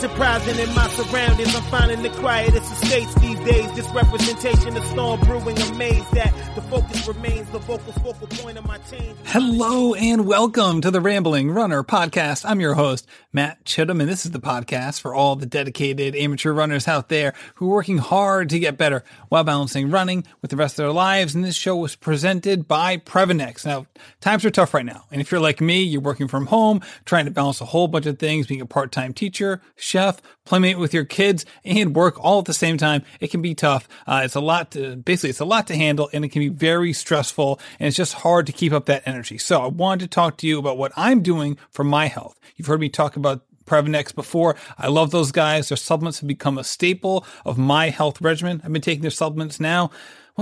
enterprising in my surroundings. I'm finding the quietest estates these days. This representation of storm brewing, amazed that the focus remains the focal point of my change. Hello and welcome to the Rambling Runner podcast. I'm your host, Matt Chittum, and this is the podcast for all the dedicated amateur runners out there who are working hard to get better while balancing running with the rest of their lives. And this show was presented by Previnex. Now, times are tough right now. And if you're like me, you're working from home, trying to balance a whole bunch of things, being a part-time teacher, chef, playmate with your kids, and work all at the same time. It can be tough. It's a lot to handle, and it can be very stressful, and it's just hard to keep up that energy. So I wanted to talk to you about what I'm doing for my health. You've heard me talk about Previnex before. I love those guys. Their supplements have become a staple of my health regimen. I've been taking their supplements now,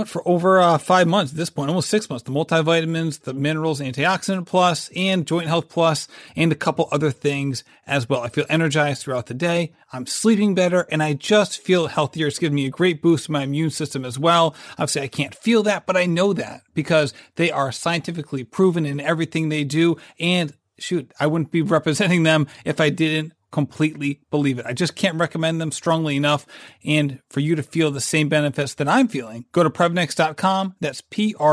for over 5 months at this point, almost 6 months. The multivitamins, the minerals, antioxidant plus, and joint health plus, and a couple other things as well. I feel energized throughout the day. I'm sleeping better, and I just feel healthier. It's given me a great boost to my immune system as well. Obviously, I can't feel that, but I know that because they are scientifically proven in everything they do. And shoot, I wouldn't be representing them if I didn't completely believe it. I just can't recommend them strongly enough. And for you to feel the same benefits that I'm feeling, go to Previnex.com. That's Previnex.com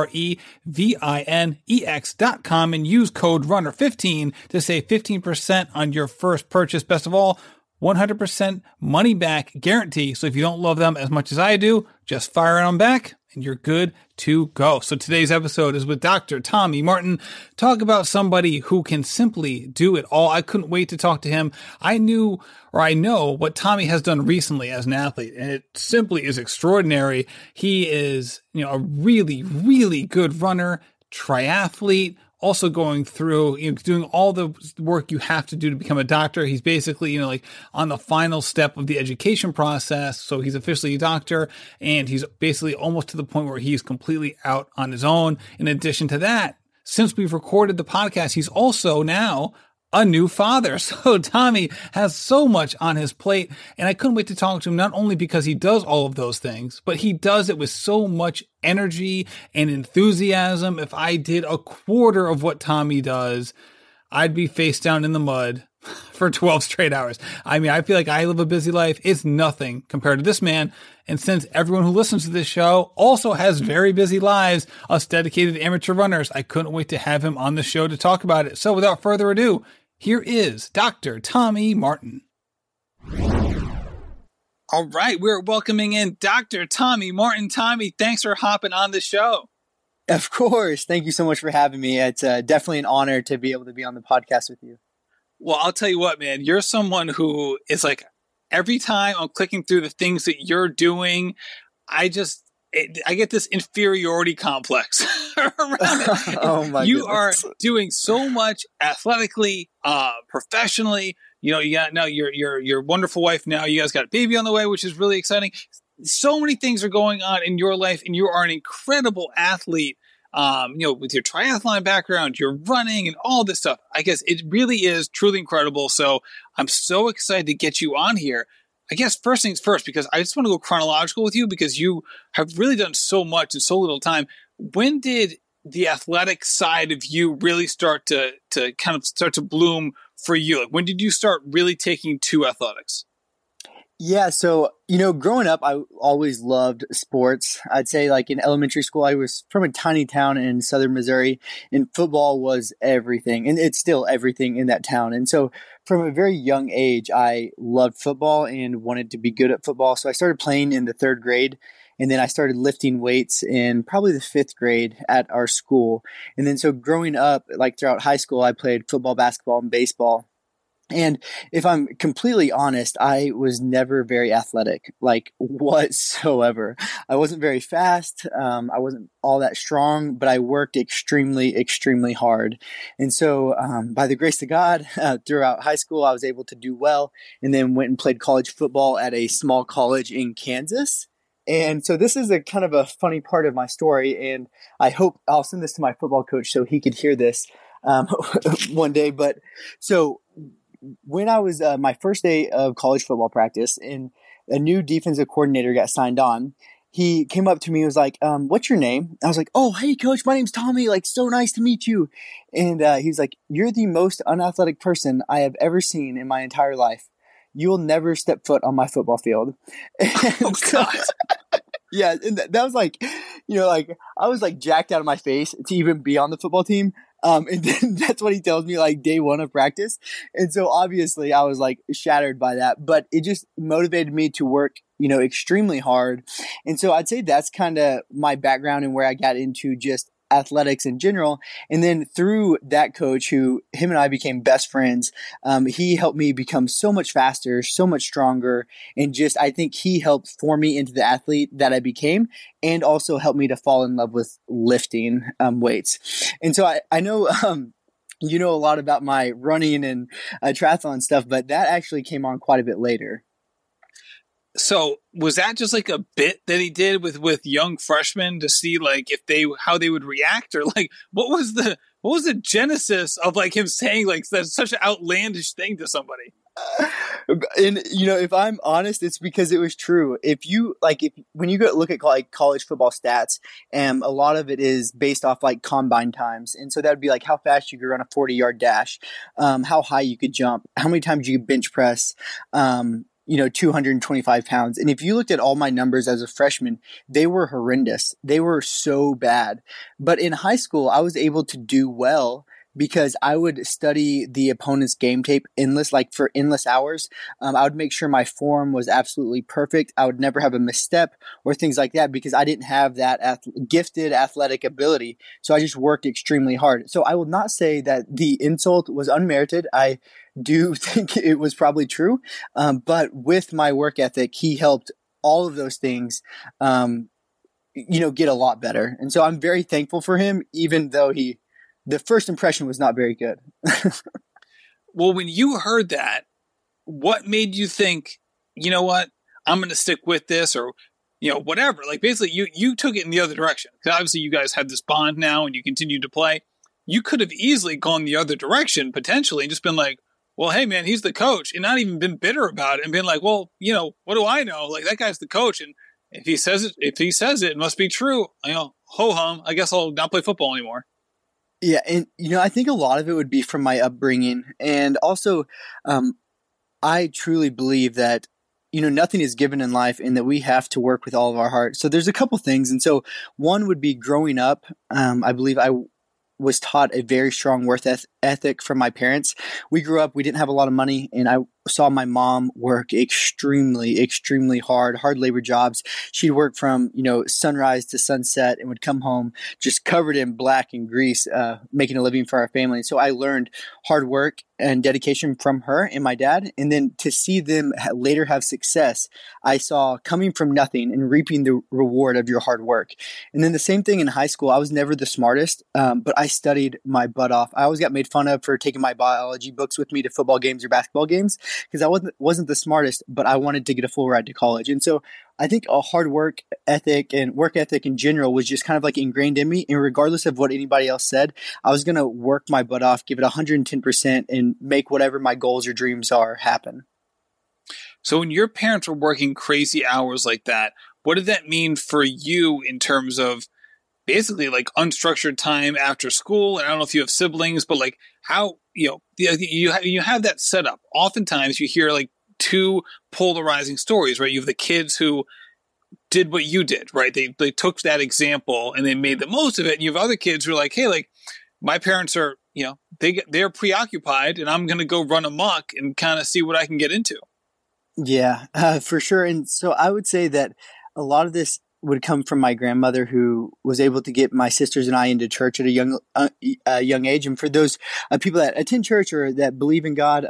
and use code RUNNER15 to save 15% on your first purchase. Best of all, 100% money back guarantee. So if you don't love them as much as I do, just fire them back and you're good to go. So today's episode is with Dr. Tommy Martin. Talk about somebody who can simply do it all. I couldn't wait to talk to him. I know what Tommy has done recently as an athlete, and it simply is extraordinary. He is, a really, really good runner, triathlete, also going through, doing all the work you have to do to become a doctor. He's basically, on the final step of the education process. So he's officially a doctor, and he's basically almost to the point where he's completely out on his own. In addition to that, since we've recorded the podcast, he's also now a new father. So Tommy has so much on his plate, and I couldn't wait to talk to him, not only because he does all of those things, but he does it with so much energy and enthusiasm. If I did a quarter of what Tommy does, I'd be face down in the mud for 12 straight hours. I mean, I feel like I live a busy life. It's nothing compared to this man. And since everyone who listens to this show also has very busy lives, us dedicated amateur runners, I couldn't wait to have him on the show to talk about it. So without further ado, here is Dr. Tommy Martin. All right, we're welcoming in Dr. Tommy Martin. Tommy, thanks for hopping on the show. Of course. Thank you so much for having me. It's definitely an honor to be able to be on the podcast with you. Well, I'll tell you what, man, you're someone who is like, every time I'm clicking through the things that you're doing, I get this inferiority complex around it. Oh my goodness. You are doing so much athletically, professionally. You got now your wonderful wife now. You guys got a baby on the way, which is really exciting. So many things are going on in your life, and you are an incredible athlete. With your triathlon background, your running and all this stuff. I guess it really is truly incredible. So I'm so excited to get you on here. I guess first things first, because I just want to go chronological with you, because you have really done so much in so little time. When did the athletic side of you really start to kind of start to bloom for you? Like, when did you start really taking to athletics? Yeah. So, growing up, I always loved sports. I'd say like in elementary school, I was from a tiny town in southern Missouri, and football was everything, and it's still everything in that town. And so from a very young age, I loved football and wanted to be good at football. So I started playing in the third grade, and then I started lifting weights in probably the fifth grade at our school. And then so growing up, like throughout high school, I played football, basketball, and baseball. And if I'm completely honest, I was never very athletic, like whatsoever. I wasn't very fast. I wasn't all that strong, but I worked extremely, extremely hard. And so by the grace of God, throughout high school, I was able to do well, and then went and played college football at a small college in Kansas. And so this is a kind of a funny part of my story, and I hope I'll send this to my football coach so he could hear this one day. But so when I was my first day of college football practice, and a new defensive coordinator got signed on, he came up to me and was like, what's your name? I was like, oh, hey, coach, my name's Tommy. Like, so nice to meet you. And he's like, you're the most unathletic person I have ever seen in my entire life. you will never step foot on my football field. Oh, God. Yeah, and that was like, you know, like I was like jacked out of my face to even be on the football team. And then that's what he tells me like day one of practice. And so obviously I was like shattered by that, but it just motivated me to work, you know, extremely hard. And so I'd say that's kind of my background and where I got into just athletics in general. And then through that coach, who him and I became best friends, he helped me become so much faster, so much stronger. And just, I think he helped form me into the athlete that I became, and also helped me to fall in love with lifting weights. And so I know, you know, a lot about my running and triathlon stuff, but that actually came on quite a bit later. So was that just like a bit that he did with young freshmen to see like if they, how they would react, or like, what was the genesis of like him saying like that's such an outlandish thing to somebody? And you know, if I'm honest, it's because it was true. If you like, when you go look at like college football stats, a lot of it is based off like combine times, and so that would be like how fast you could run a 40-yard dash, how high you could jump, how many times you could bench press, 225 pounds. And if you looked at all my numbers as a freshman, they were horrendous. They were so bad. But in high school, I was able to do well because I would study the opponent's game tape for endless hours. I would make sure my form was absolutely perfect. I would never have a misstep or things like that because I didn't have that gifted athletic ability. So I just worked extremely hard. So I will not say that the insult was unmerited. I do think it was probably true. But with my work ethic, he helped all of those things, get a lot better. And so I'm very thankful for him, even though the first impression was not very good. Well, when you heard that, what made you think, you know what, I'm going to stick with this, or, you know, whatever? Like basically you took it in the other direction. Because obviously you guys have this bond now and you continue to play. You could have easily gone the other direction potentially and just been like, well, hey man, he's the coach, and not even been bitter about it and been like, well, you know, what do I know? Like that guy's the coach. And if he says it, it must be true. You know, ho-hum, I guess I'll not play football anymore. Yeah. And, you know, I think a lot of it would be from my upbringing. And also, I truly believe that, you know, nothing is given in life and that we have to work with all of our heart. So there's a couple things. And so one would be growing up. I believe I was taught a very strong work ethic from my parents. We grew up, we didn't have a lot of money, and I saw my mom work extremely, extremely hard labor jobs. She'd work from, you know, sunrise to sunset and would come home just covered in black and grease, making a living for our family. So I learned hard work and dedication from her and my dad. And then to see them later have success, I saw coming from nothing and reaping the reward of your hard work. And then the same thing in high school. I was never the smartest, but I studied my butt off. I always got made fun of for taking my biology books with me to football games or basketball games because I wasn't the smartest, but I wanted to get a full ride to college. And so I think a hard work ethic in general was just kind of like ingrained in me. And regardless of what anybody else said, I was going to work my butt off, give it 110%, and make whatever my goals or dreams are happen. So when your parents were working crazy hours like that, what did that mean for you in terms of basically like unstructured time after school? And I don't know if you have siblings, but like how, you know, you have that set up. Oftentimes you hear like two polarizing stories, right? You have the kids who did what you did, right? They took that example and they made the most of it. And you have other kids who are like, hey, like my parents are, you know, they're preoccupied and I'm going to go run amok and kind of see what I can get into. Yeah, for sure. And so I would say that a lot of this would come from my grandmother, who was able to get my sisters and I into church at a young age. And for those people that attend church or that believe in God,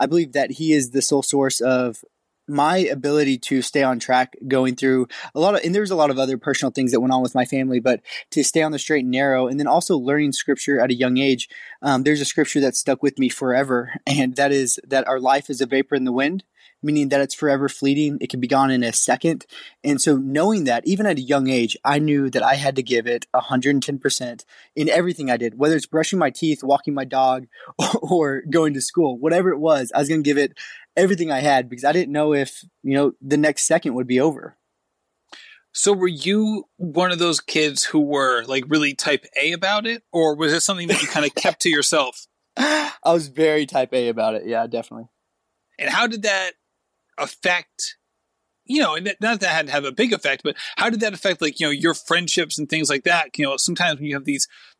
I believe that He is the sole source of my ability to stay on track going through and there's a lot of other personal things that went on with my family, but to stay on the straight and narrow, and then also learning scripture at a young age. There's a scripture that stuck with me forever, and that is that our life is a vapor in the wind, meaning that it's forever fleeting. It can be gone in a second. And so knowing that, even at a young age, I knew that I had to give it 110% in everything I did, whether it's brushing my teeth, walking my dog, or going to school, whatever it was, I was going to give it everything I had because I didn't know if, you know, the next second would be over. So were you one of those kids who were like really type A about it, or was it something that you kind of kept to yourself? I was very type A about it. Yeah, definitely. And how did that affect, you know, and not that had to have a big effect, but how did that affect, like, you know, your friendships and things like that? You know, sometimes when you have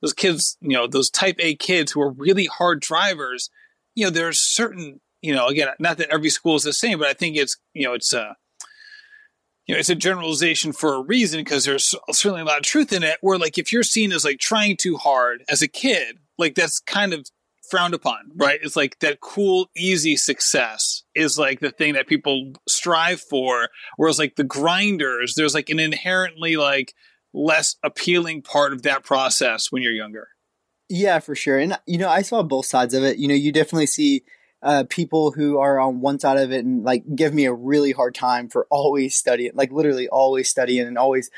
those kids, you know, those type A kids who are really hard drivers, you know, there's certain, you know, again, not that every school is the same, but I think it's, you know, it's a generalization for a reason, because there's certainly a lot of truth in it, where, like, if you're seen as, like, trying too hard as a kid, like, that's kind of frowned upon, right? It's like that cool, easy success is, like, the thing that people strive for, whereas, like, the grinders, there's, like, an inherently, like, less appealing part of that process when you're younger. Yeah, for sure. And, you know, I saw both sides of it. You know, you definitely see people who are on one side of it and, like, give me a really hard time for always studying, like, literally always studying and always,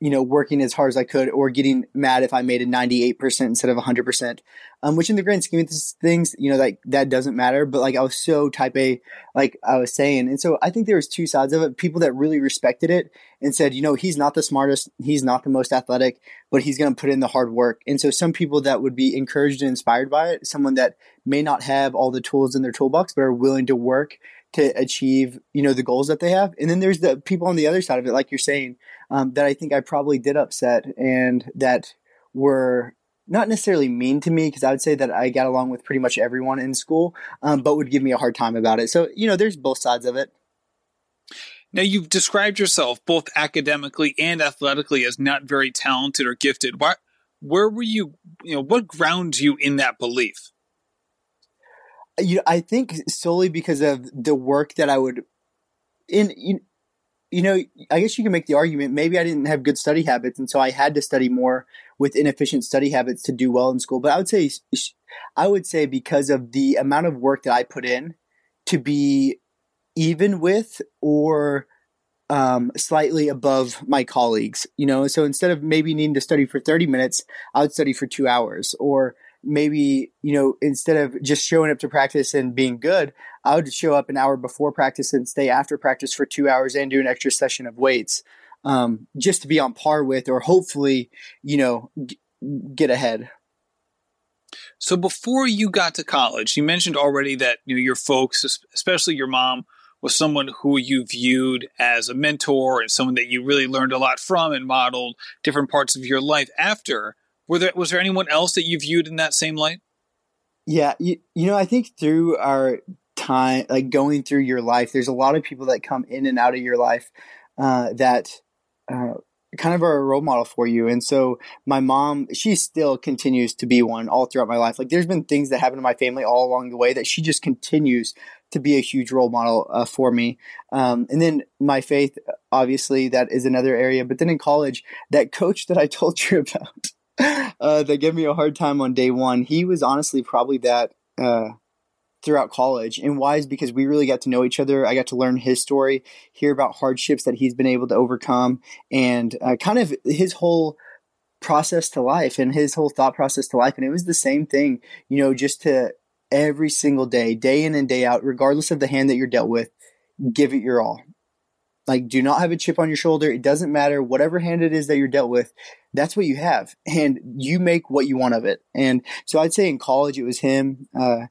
you know, working as hard as I could, or getting mad if I made a 98% instead of 100%, which in the grand scheme of things, you know, like, that doesn't matter. But, like, I was so type A, like I was saying. And so I think there was two sides of it. People that really respected it and said, you know, he's not the smartest, he's not the most athletic, but he's going to put in the hard work. And so some people that would be encouraged and inspired by it, someone that may not have all the tools in their toolbox, but are willing to work to achieve, you know, the goals that they have. And then there's the people on the other side of it, like you're saying, that I think I probably did upset, and that were not necessarily mean to me, because I would say that I got along with pretty much everyone in school, but would give me a hard time about it. So, you know, there's both sides of it. Now, you've described yourself both academically and athletically as not very talented or gifted. Where were you, you know, what grounds you in that belief? You know, I think solely because of the work that I would – you know, I guess you can make the argument maybe I didn't have good study habits, and so I had to study more with inefficient study habits to do well in school. But I would say because of the amount of work that I put in to be even with or slightly above my colleagues, you know. So instead of maybe needing to study for 30 minutes, I would study for 2 hours, or – maybe, you know, instead of just showing up to practice and being good, I would show up an hour before practice and stay after practice for 2 hours and do an extra session of weights, just to be on par with, or hopefully, you know, get ahead. So before you got to college, you mentioned already that, you know, your folks, especially your mom, was someone who you viewed as a mentor and someone that you really learned a lot from and modeled different parts of your life after. Was there anyone else that you viewed in that same light? Yeah. You know, I think through our time, like going through your life, there's a lot of people that come in and out of your life that kind of are a role model for you. And so my mom, she still continues to be one all throughout my life. Like, there's been things that happened to my family all along the way that she just continues to be a huge role model for me. And then my faith, obviously, that is another area. But then in college, that coach that I told you about, that gave me a hard time on day one, he was honestly probably that throughout college. And why is because we really got to know each other. I got to learn his story, hear about hardships that he's been able to overcome, and kind of his whole process to life and his whole thought process to life. And it was the same thing, you know, just to every single day, day in and day out, regardless of the hand that you're dealt with, give it your all. Like, do not have a chip on your shoulder. It doesn't matter. Whatever hand it is that you're dealt with, that's what you have. And you make what you want of it. And so I'd say in college, it was him. And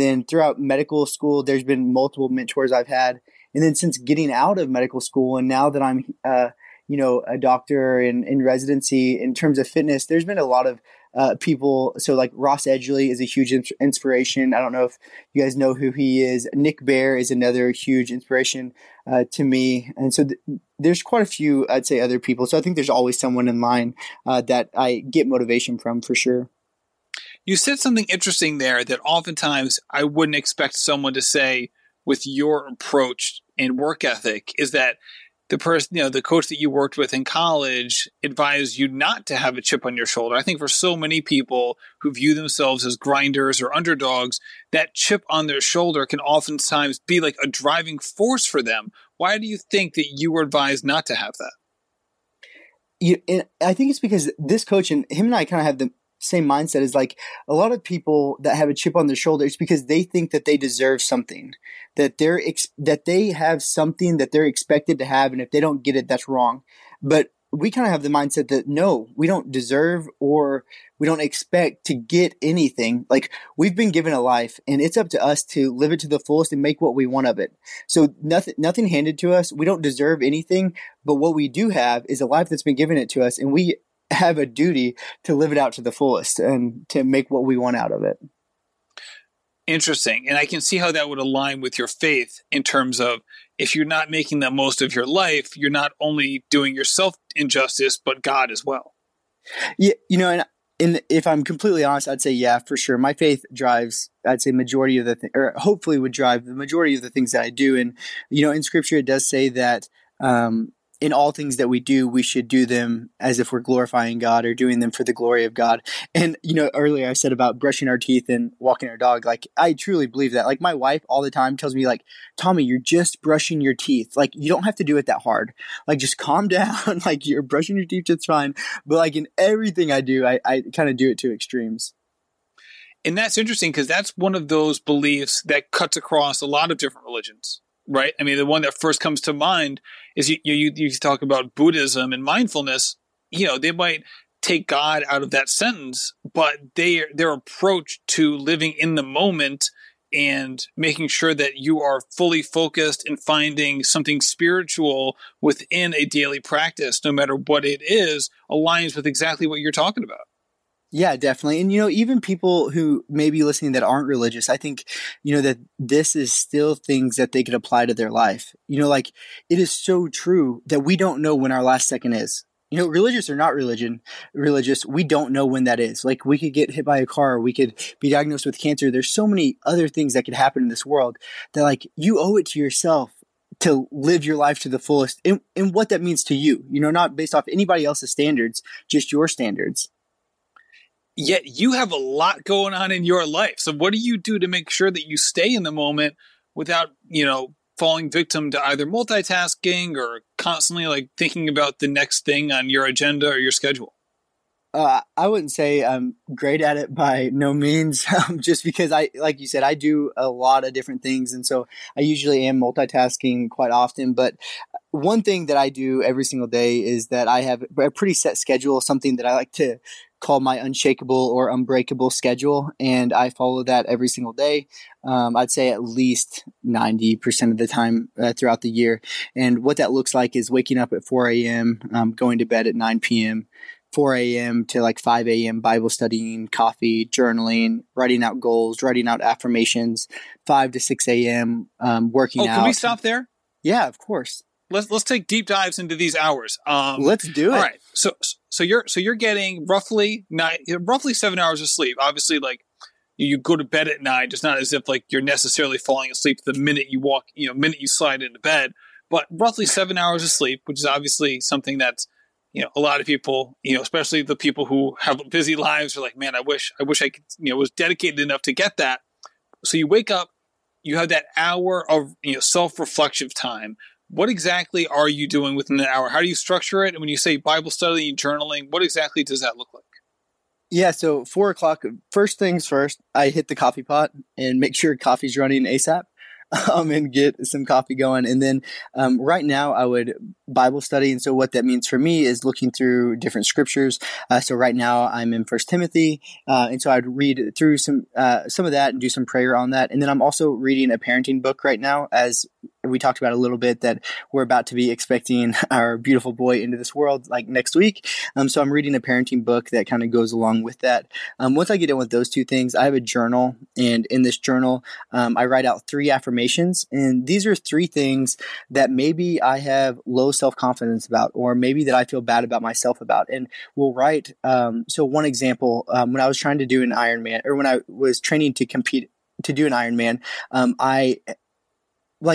then throughout medical school, there's been multiple mentors I've had. And then since getting out of medical school, and now that I'm, you know, a doctor in residency in terms of fitness, there's been a lot of people. So, like, Ross Edgley is a huge inspiration. I don't know if you guys know who he is. Nick Bear is another huge inspiration to me. And so there's quite a few, I'd say, other people. So I think there's always someone in line that I get motivation from, for sure. You said something interesting there that oftentimes I wouldn't expect someone to say with your approach and work ethic, is that the person, you know, the coach that you worked with in college advised you not to have a chip on your shoulder. I think for so many people who view themselves as grinders or underdogs, that chip on their shoulder can oftentimes be like a driving force for them. Why do you think that you were advised not to have that? And I think it's because this coach, and him and I kind of have the same mindset, is like a lot of people that have a chip on their shoulder, it's because they think that they deserve something, that they have something that they're expected to have, and if they don't get it, that's wrong. But we kind of have the mindset that no, we don't deserve or we don't expect to get anything. Like, we've been given a life and it's up to us to live it to the fullest and make what we want of it. So nothing handed to us. We don't deserve anything, but what we do have is a life that's been given it to us, and we have a duty to live it out to the fullest and to make what we want out of it. Interesting. And I can see how that would align with your faith in terms of, if you're not making the most of your life, you're not only doing yourself injustice, but God as well. Yeah, you know, and if I'm completely honest, I'd say, yeah, for sure. My faith drives, I'd say, majority of the thing, or hopefully would drive the majority of the things that I do. And, you know, in Scripture, it does say that in all things that we do, we should do them as if we're glorifying God or doing them for the glory of God. And, you know, earlier I said about brushing our teeth and walking our dog. Like, I truly believe that. Like, my wife all the time tells me, like, Tommy, you're just brushing your teeth. Like, you don't have to do it that hard. Like, just calm down. Like, you're brushing your teeth, it's fine. But, like, in everything I do, I kind of do it to extremes. And that's interesting, because that's one of those beliefs that cuts across a lot of different religions. Right. I mean, the one that first comes to mind is you talk about Buddhism and mindfulness. You know, they might take God out of that sentence, but their approach to living in the moment and making sure that you are fully focused and finding something spiritual within a daily practice, no matter what it is, aligns with exactly what you're talking about. Yeah, definitely. And, you know, even people who may be listening that aren't religious, I think, you know, that this is still things that they could apply to their life. You know, like, it is so true that we don't know when our last second is. You know, religious or not religious, we don't know when that is. Like, we could get hit by a car, we could be diagnosed with cancer. There's so many other things that could happen in this world that, like, you owe it to yourself to live your life to the fullest and what that means to you, you know, not based off anybody else's standards, just your standards. Yet you have a lot going on in your life. So what do you do to make sure that you stay in the moment without, you know, falling victim to either multitasking or constantly, like, thinking about the next thing on your agenda or your schedule? I wouldn't say I'm great at it by no means, just because like you said, I do a lot of different things. And so I usually am multitasking quite often. But one thing that I do every single day is that I have a pretty set schedule, something that I like to call my unshakable or unbreakable schedule. And I follow that every single day. I'd say at least 90% of the time throughout the year. And what that looks like is waking up at 4 a.m., going to bed at 9 p.m., 4 a.m. to like 5 a.m. Bible studying, coffee, journaling, writing out goals, writing out affirmations, 5 to 6 a.m. Working out. Oh, can we stop there? Yeah, of course. Let's take deep dives into these hours. Let's do it. All right. So you're getting roughly 7 hours of sleep. Obviously, like, you go to bed at 9. It's not as if, like, you're necessarily falling asleep the minute you walk, you know, minute you slide into bed, but roughly 7 hours of sleep, which is obviously something that's, you know, a lot of people, you know, especially the people who have busy lives, are like, man, I wish I could, you know, was dedicated enough to get that. So you wake up, you have that hour of, you know, self-reflective time. What exactly are you doing within that hour? How do you structure it? And when you say Bible study and journaling, what exactly does that look like? Yeah, so 4 o'clock, first things first, I hit the coffee pot and make sure coffee's running ASAP. And get some coffee going. And then right now I would Bible study. And so what that means for me is looking through different scriptures. So right now I'm in 1 Timothy. And so I'd read through some of that and do some prayer on that. And then I'm also reading a parenting book right now, as we talked about a little bit, that we're about to be expecting our beautiful boy into this world like next week. So I'm reading a parenting book that kind of goes along with that. Once I get in with those two things, I have a journal. And in this journal, I write out 3 affirmations. And these are 3 things that maybe I have low self-confidence about, or maybe that I feel bad about myself about. And we'll write, so one example, when I was trying to do an Ironman, or when I was training to compete to do an Ironman, I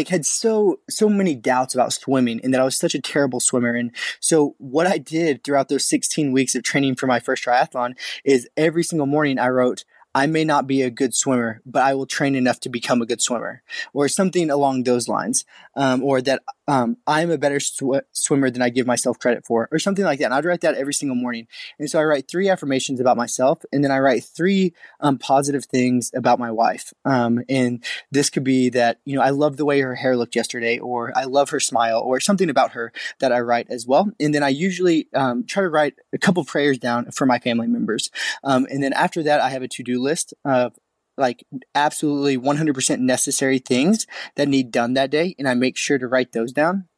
had so many doubts about swimming, and that I was such a terrible swimmer. And so what I did throughout those 16 weeks of training for my first triathlon is every single morning I wrote, I may not be a good swimmer, but I will train enough to become a good swimmer, or something along those lines, or that I'm a better swimmer than I give myself credit for, or something like that. And I'd write that every single morning. And so I write 3 affirmations about myself, and then I write 3 positive things about my wife. And this could be that, you know, I love the way her hair looked yesterday, or I love her smile, or something about her that I write as well. And then I usually try to write a couple prayers down for my family members. And then after that, I have a to-do list of like absolutely 100% necessary things that need done that day. And I make sure to write those down.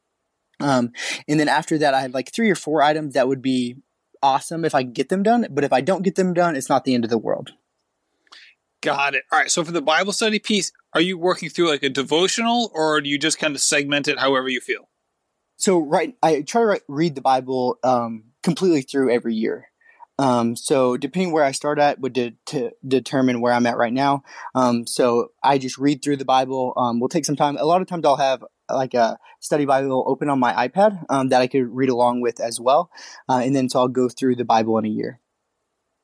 And then after that, I had like 3 or 4 items that would be awesome if I get them done. But if I don't get them done, it's not the end of the world. Got it. All right. So for the Bible study piece, are you working through like a devotional, or do you just kind of segment it however you feel? So I try to read the Bible completely through every year. So depending where I start at would determine where I'm at right now. So I just read through the Bible. We'll take some time. A lot of times I'll have like a study Bible open on my iPad, that I could read along with as well. And then so I'll go through the Bible in a year.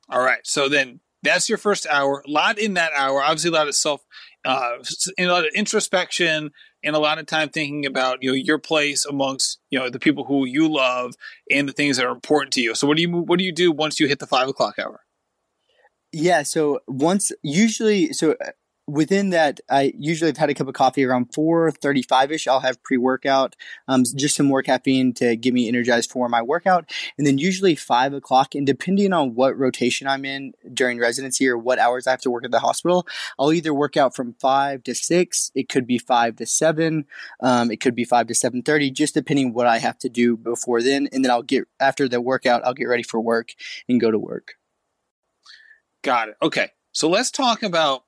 All right. So then that's your first hour. A lot in that hour, obviously a lot of a lot of introspection, and a lot of time thinking about, you know, your place amongst, you know, the people who you love and the things that are important to you. So what do you do once you hit the 5 o'clock hour? Yeah. So within that, I usually have had a cup of coffee around 4:35-ish. I'll have pre-workout, just some more caffeine to get me energized for my workout. And then usually 5 o'clock, and depending on what rotation I'm in during residency or what hours I have to work at the hospital, I'll either work out from 5 to 6. It could be 5 to 7. It could be 5 to 7:30, just depending what I have to do before then. And then after the workout, I'll get ready for work and go to work. Got it. Okay. So let's talk about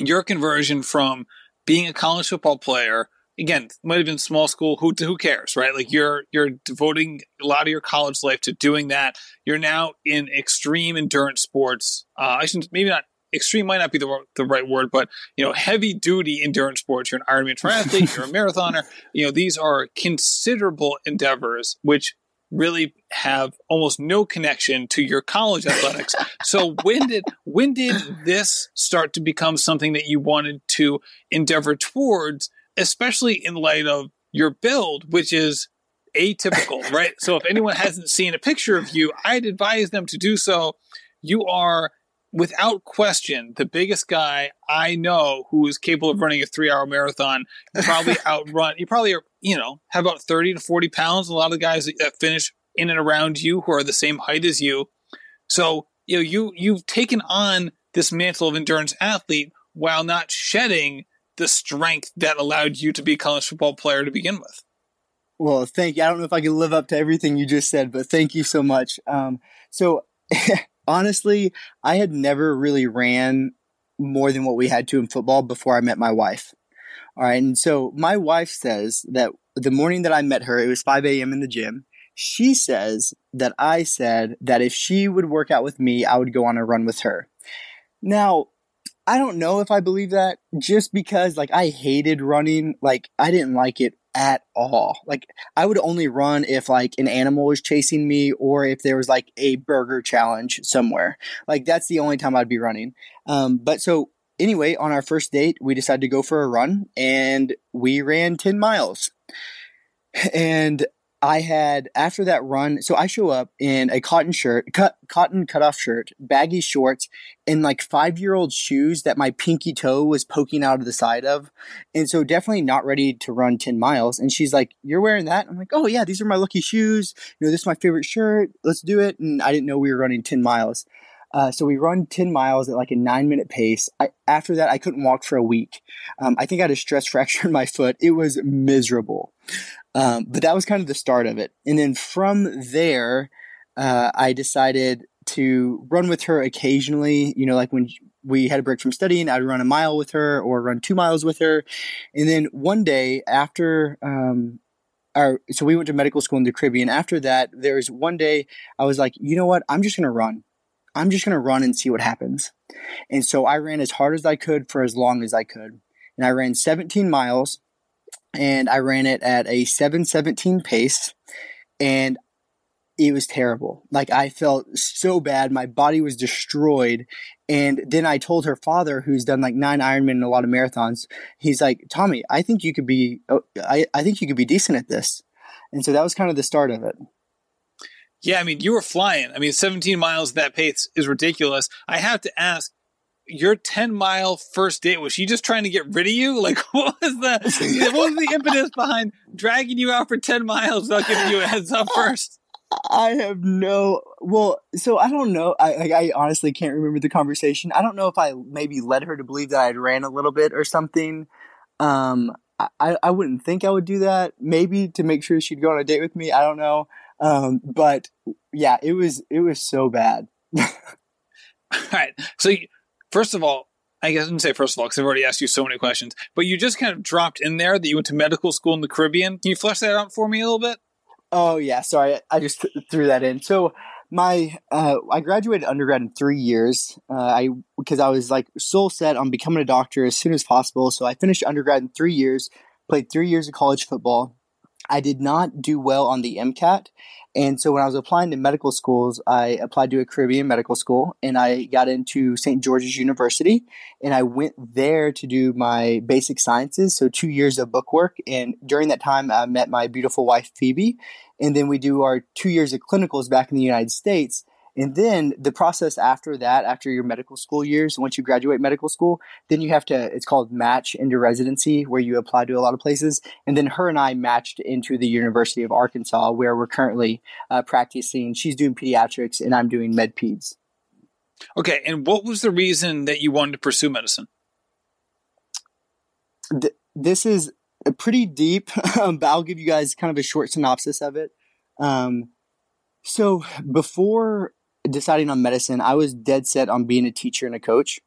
your conversion from being a college football player. Again, might have been small school. Who cares, right? Like you're devoting a lot of your college life to doing that. You're now in extreme endurance sports. Extreme might not be the right word, but you know, heavy duty endurance sports. You're an Ironman triathlete. You're a marathoner. You know, these are considerable endeavors, which really have almost no connection to your college athletics. So when did this start to become something that you wanted to endeavor towards, especially in light of your build, which is atypical, right? So if anyone hasn't seen a picture of you, I'd advise them to do so. You are, without question, the biggest guy I know who is capable of running a 3-hour marathon. You probably have about 30 to 40 pounds. A lot of the guys that finish in and around you who are the same height as you. So, you know, you've taken on this mantle of endurance athlete while not shedding the strength that allowed you to be a college football player to begin with. Well, thank you. I don't know if I can live up to everything you just said, but thank you so much. Honestly, I had never really ran more than what we had to in football before I met my wife. All right. And so my wife says that the morning that I met her, it was 5 a.m. in the gym. She says that I said that if she would work out with me, I would go on a run with her. Now, I don't know if I believe that, just because like I hated running. Like I didn't like it at all. Like I would only run if like an animal was chasing me, or if there was like a burger challenge somewhere. Like that's the only time I'd be running. But so anyway, on our first date, we decided to go for a run, and we ran 10 miles. And I had, after that run, so I show up in a cotton cutoff shirt, baggy shorts, and like 5-year-old shoes that my pinky toe was poking out of the side of. And so definitely not ready to run 10 miles. And she's like, "You're wearing that?" I'm like, "Oh yeah, these are my lucky shoes. You know, this is my favorite shirt. Let's do it." And I didn't know we were running 10 miles. So we run 10 miles at like a 9-minute pace. After that, I couldn't walk for a week. I think I had a stress fracture in my foot. It was miserable. But that was kind of the start of it. And then from there, I decided to run with her occasionally. You know, like when we had a break from studying, I'd run a mile with her or run 2 miles with her. And then one day after so we went to medical school in the Caribbean. After that, there was one day I was like, you know what? I'm just going to run. I'm just going to run and see what happens. And so I ran as hard as I could for as long as I could. And I ran 17 miles, and I ran it at a 7:17 pace. And it was terrible. Like, I felt so bad. My body was destroyed. And then I told her father, who's done like 9 Ironman and a lot of marathons, he's like, Tommy, I think you could be, I think you could be decent at this. And so that was kind of the start of it. Yeah. I mean, you were flying. I mean, 17 miles at that pace is ridiculous. I have to ask, your 10-mile first date, was she just trying to get rid of you? Like, what was the impetus behind dragging you out for 10 miles without giving you a heads up first? I have no, well, so I don't know. I honestly can't remember the conversation. I don't know if I maybe led her to believe that I'd ran a little bit or something. I wouldn't think I would do that. Maybe to make sure she'd go on a date with me. I don't know. But yeah, it was so bad. All right. So first of all, I guess I didn't say first of all, because I've already asked you so many questions, but you just kind of dropped in there that you went to medical school in the Caribbean. Can you flesh that out for me a little bit? Oh, yeah. Sorry. I just threw that in. So I graduated undergrad in 3 years because I was like soul set on becoming a doctor as soon as possible. So I finished undergrad in 3 years, played 3 years of college football. I did not do well on the MCAT. And so when I was applying to medical schools, I applied to a Caribbean medical school and I got into St. George's University, and I went there to do my basic sciences. So 2 years of bookwork. And during that time, I met my beautiful wife, Phoebe. And then we do our 2 years of clinicals back in the United States. And then the process after that, after your medical school years, once you graduate medical school, then you have to, it's called match into residency, where you apply to a lot of places. And then her and I matched into the University of Arkansas, where we're currently practicing. She's doing pediatrics and I'm doing med peds. Okay. And what was the reason that you wanted to pursue medicine? This is a pretty deep, but I'll give you guys kind of a short synopsis of it. So before deciding on medicine, I was dead set on being a teacher and a coach.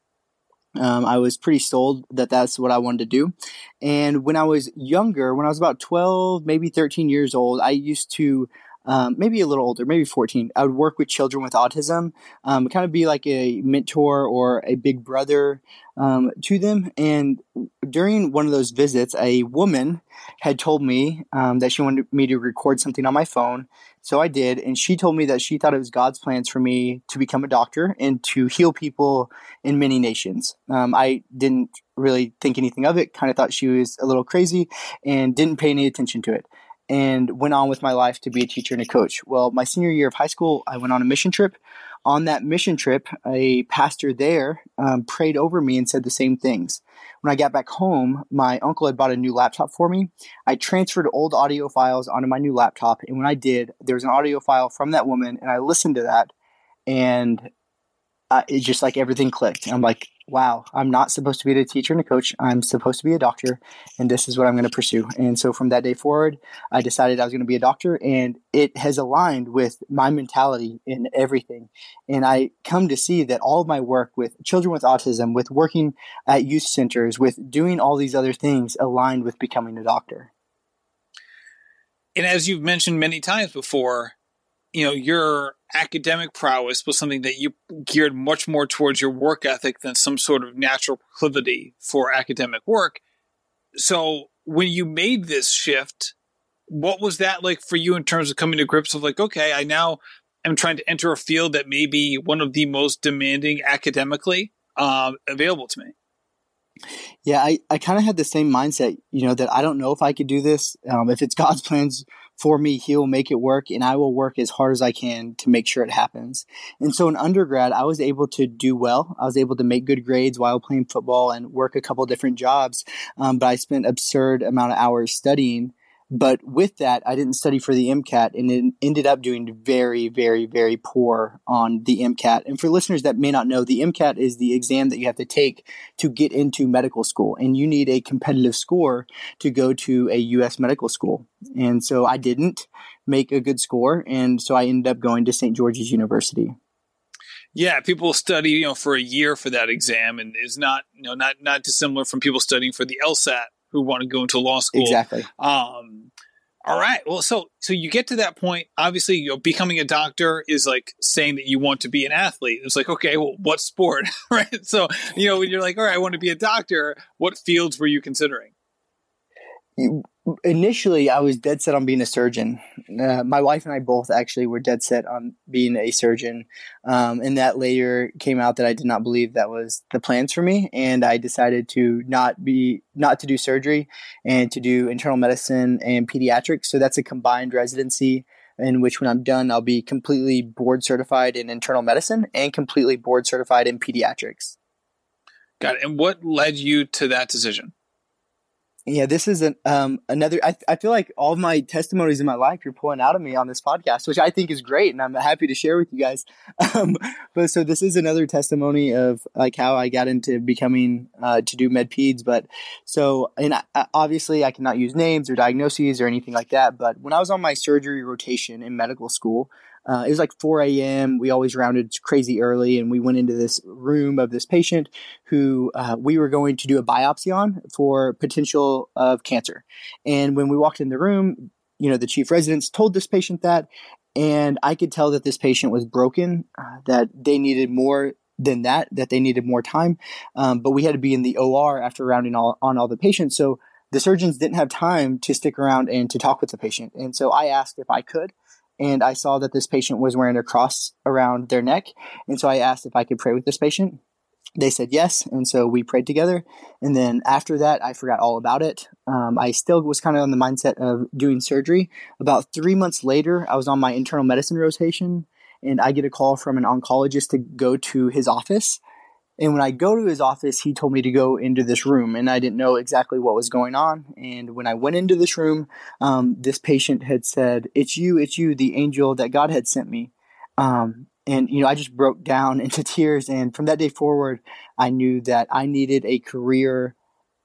I was pretty sold that that's what I wanted to do. And when I was younger, when I was about 12, maybe 13 years old, I used to, maybe a little older, maybe 14, I would work with children with autism, kind of be like a mentor or a big brother to them. And during one of those visits, a woman had told me that she wanted me to record something on my phone. So I did. And she told me that she thought it was God's plans for me to become a doctor and to heal people in many nations. I didn't really think anything of it, kind of thought she was a little crazy and didn't pay any attention to it, and went on with my life to be a teacher and a coach. Well, my senior year of high school, I went on a mission trip. On that mission trip, a pastor there prayed over me and said the same things. When I got back home, my uncle had bought a new laptop for me. I transferred old audio files onto my new laptop. And when I did, there was an audio file from that woman. And I listened to that. And it just like everything clicked. I'm like, wow, I'm not supposed to be a teacher and a coach. I'm supposed to be a doctor, and this is what I'm going to pursue. And so from that day forward, I decided I was going to be a doctor, and it has aligned with my mentality in everything. And I come to see that all of my work with children with autism, with working at youth centers, with doing all these other things aligned with becoming a doctor. And as you've mentioned many times before, you know, your academic prowess was something that you geared much more towards your work ethic than some sort of natural proclivity for academic work. So when you made this shift, what was that like for you in terms of coming to grips with like, okay, I now am trying to enter a field that may be one of the most demanding academically available to me? Yeah, I kind of had the same mindset, you know, that I don't know if I could do this. If it's God's plans for me, he will make it work, and I will work as hard as I can to make sure it happens. And so in undergrad, I was able to do well. I was able to make good grades while playing football and work a couple different jobs. But I spent an absurd amount of hours studying. But with that, I didn't study for the MCAT and it ended up doing very, very, very poor on the MCAT. And for listeners that may not know, the MCAT is the exam that you have to take to get into medical school. And you need a competitive score to go to a U.S. medical school. And so I didn't make a good score. And so I ended up going to St. George's University. Yeah, people study, you know, for a year for that exam, and is not, you know, not dissimilar from people studying for the LSAT who want to go into law school. Exactly. All right. Well, so you get to that point, obviously, you know, becoming a doctor is like saying that you want to be an athlete. It's like, okay, well, what sport? Right. So, you know, when you're like, all right, I want to be a doctor, what fields were you considering? Initially, I was dead set on being a surgeon. My wife and I both actually were dead set on being a surgeon. And that later came out that I did not believe that was the plans for me. And I decided to not to do surgery and to do internal medicine and pediatrics. So that's a combined residency in which when I'm done, I'll be completely board certified in internal medicine and completely board certified in pediatrics. Got it. And what led you to that decision? Yeah, this is another. I feel like all of my testimonies in my life you're pulling out of me on this podcast, which I think is great, and I'm happy to share with you guys. But so this is another testimony of like how I got into becoming to do med peds. But so, and obviously I cannot use names or diagnoses or anything like that. But when I was on my surgery rotation in medical school, it was like 4 a.m. We always rounded crazy early, and we went into this room of this patient who we were going to do a biopsy on for potential of cancer. And when we walked in the room, you know, the chief residents told this patient that, and I could tell that this patient was broken, that they needed more than that, that they needed more time. But we had to be in the OR after rounding on all the patients. So the surgeons didn't have time to stick around and to talk with the patient. And so I asked if I could. And I saw that this patient was wearing a cross around their neck. And so I asked if I could pray with this patient. They said yes. And so we prayed together. And then after that, I forgot all about it. I still was kind of on the mindset of doing surgery. About 3 months later, I was on my internal medicine rotation. And I get a call from an oncologist to go to his office. And when I go to his office, he told me to go into this room, and I didn't know exactly what was going on. And when I went into this room, this patient had said, it's you, the angel that God had sent me. And, you know, I just broke down into tears. And from that day forward, I knew that I needed a career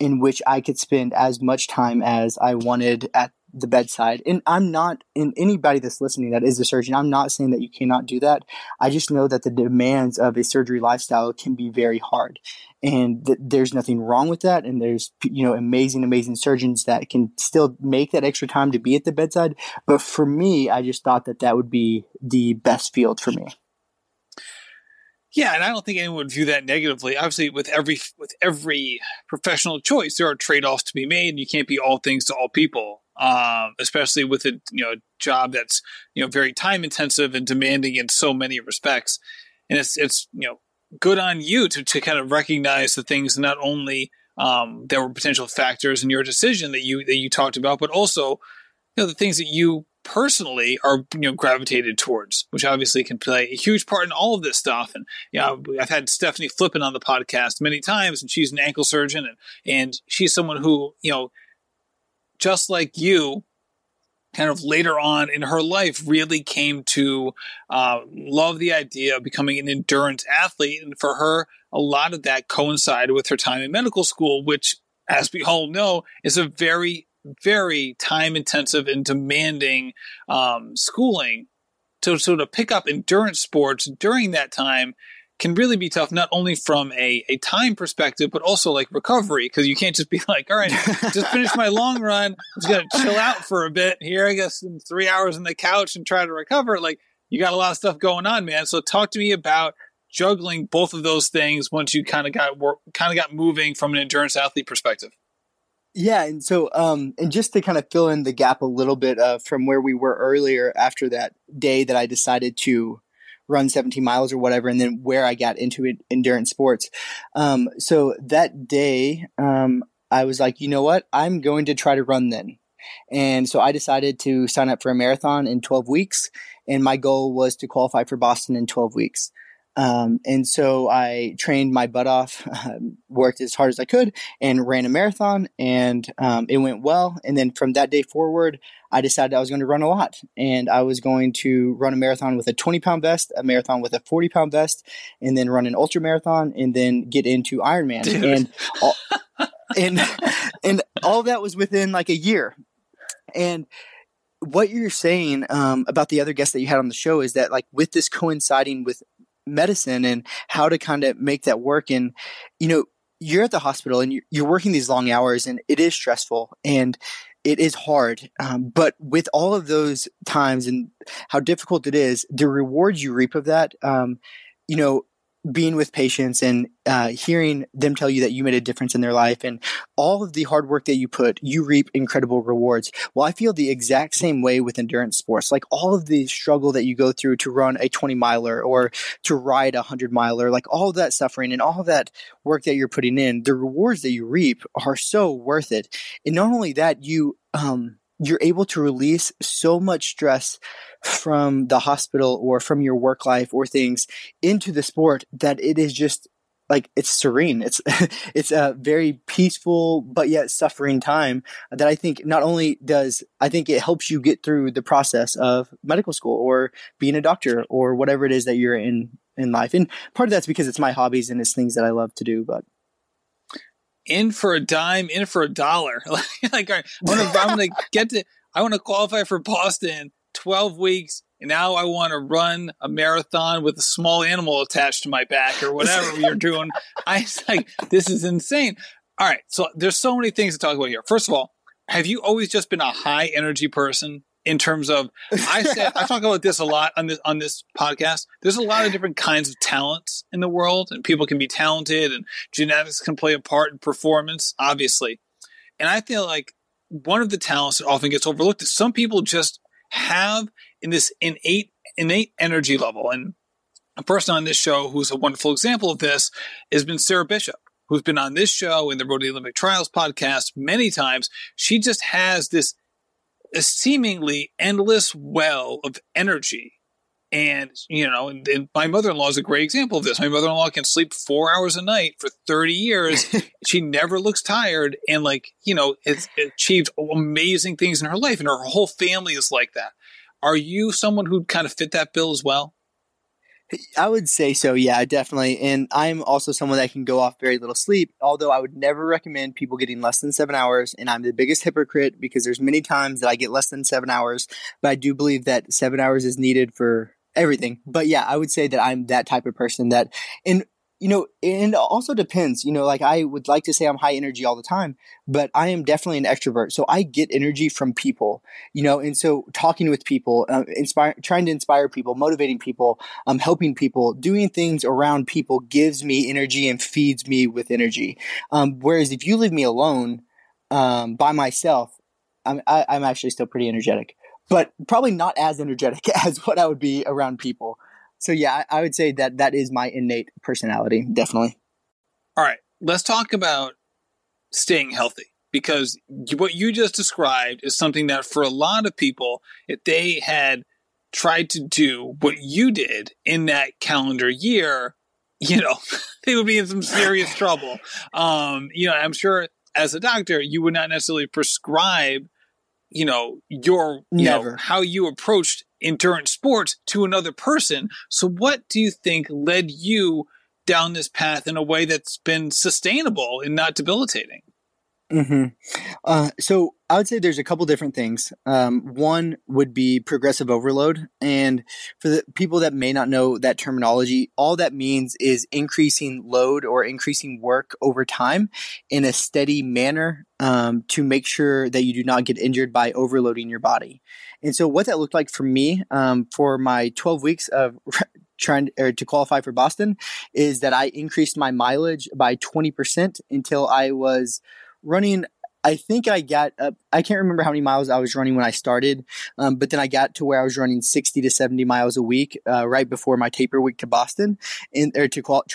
in which I could spend as much time as I wanted at the bedside. And I'm not, in anybody that's listening that is a surgeon, I'm not saying that you cannot do that. I just know that the demands of a surgery lifestyle can be very hard, and there's nothing wrong with that. And there's, you know, amazing surgeons that can still make that extra time to be at the bedside. But for me, I just thought that that would be the best field for me. Yeah, and I don't think anyone would view that negatively. Obviously, with every professional choice, there are trade-offs to be made. You can't be all things to all people. Especially with a job that's very time intensive and demanding in so many respects, and it's good on you to kind of recognize the things not only that were potential factors in your decision that you talked about, but also the things that you personally are gravitated towards, which obviously can play a huge part in all of this stuff. And I've had Stephanie Flippin on the podcast many times, and she's an ankle surgeon, and she's someone who just like you, kind of later on in her life, really came to love the idea of becoming an endurance athlete. And for her, a lot of that coincided with her time in medical school, which, as we all know, is a very, very time-intensive and demanding schooling. So, to pick up endurance sports during that time can really be tough, not only from a time perspective, but also like recovery, because you can't just be like, all right, just finish my long run. I'm just going to chill out for a bit here, I guess, in 3 hours on the couch and try to recover. Like, you got a lot of stuff going on, man. So talk to me about juggling both of those things once you kind of got moving from an endurance athlete perspective. Yeah. And so, and just to kind of fill in the gap a little bit from where we were earlier, after that day that I decided to run 17 miles or whatever, and then where I got into endurance sports. So that day, I was like, you know what? I'm going to try to run then. And so I decided to sign up for a marathon in 12 weeks. And my goal was to qualify for Boston in 12 weeks. And so I trained my butt off, worked as hard as I could, and ran a marathon, and it went well. And then from that day forward, I decided I was going to run a lot, and I was going to run a marathon with a 20-pound vest, a marathon with a 40-pound vest, and then run an ultra marathon, and then get into Ironman. Dude. And all that was within like a year. And what you're saying about the other guests that you had on the show is that, like, with this coinciding with medicine and how to kind of make that work. And, you're at the hospital and you're working these long hours, and it is stressful and it is hard. But with all of those times and how difficult it is, the rewards you reap of that, being with patients and hearing them tell you that you made a difference in their life and all of the hard work that you put, you reap incredible rewards. Well, I feel the exact same way with endurance sports. Like all of the struggle that you go through to run a 20 miler or to ride a 100 miler, like all of that suffering and all of that work that you're putting in, the rewards that you reap are so worth it. And not only that, you're able to release so much stress from the hospital or from your work life or things into the sport that it is just like, it's serene. It's a very peaceful, but yet suffering time that I think not only does, I think it helps you get through the process of medical school or being a doctor or whatever it is that you're in life. And part of that's because it's my hobbies and it's things that I love to do, but. In for a dime, in for a dollar. Like all right, I want to qualify for Boston 12 weeks, and now I want to run a marathon with a small animal attached to my back or whatever you're doing. I like, this is insane. All right, so there's so many things to talk about here. First of all, have you always just been a high energy person? In terms of, I talk about this a lot on this podcast. There's a lot of different kinds of talents in the world, and people can be talented, and genetics can play a part in performance, obviously. And I feel like one of the talents that often gets overlooked is some people just have in this innate energy level. And a person on this show who's a wonderful example of this has been Sarah Bishop, who's been on this show in the Road to the Olympic Trials podcast many times. She just has this a seemingly endless well of energy. And, you know, and my mother-in-law is a great example of this. My mother-in-law can sleep 4 hours a night for 30 years. She never looks tired and, like, you know, has achieved amazing things in her life. And her whole family is like that. Are you someone who kind of fit that bill as well? I would say so. Yeah, definitely. And I'm also someone that can go off very little sleep, although I would never recommend people getting less than 7 hours. And I'm the biggest hypocrite because there's many times that I get less than 7 hours, but I do believe that 7 hours is needed for everything. But yeah, I would say that I'm that type of person that, and you know, and it also depends, you know, like I would like to say I'm high energy all the time, but I am definitely an extrovert. So I get energy from people, you know, and so talking with people, trying to inspire people, motivating people, helping people, doing things around people gives me energy and feeds me with energy. Whereas if you leave me alone by myself, I'm actually still pretty energetic, but probably not as energetic as what I would be around people. So yeah, I would say that that is my innate personality, definitely. All right, let's talk about staying healthy, because what you just described is something that for a lot of people, if they had tried to do what you did in that calendar year, you know, they would be in some serious trouble. You know, I'm sure as a doctor, you would not necessarily prescribe, you know, how you approached endurance sports to another person. So what do you think led you down this path in a way that's been sustainable and not debilitating? Mm-hmm. So I would say there's a couple different things. One would be progressive overload. And for the people that may not know that terminology, all that means is increasing load or increasing work over time in a steady manner to make sure that you do not get injured by overloading your body. And so what that looked like for me for my 12 weeks of to qualify for Boston is that I increased my mileage by 20% until I was running. I think I got up, I can't remember how many miles I was running when I started, but then I got to where I was running 60 to 70 miles a week right before my taper week to Boston, try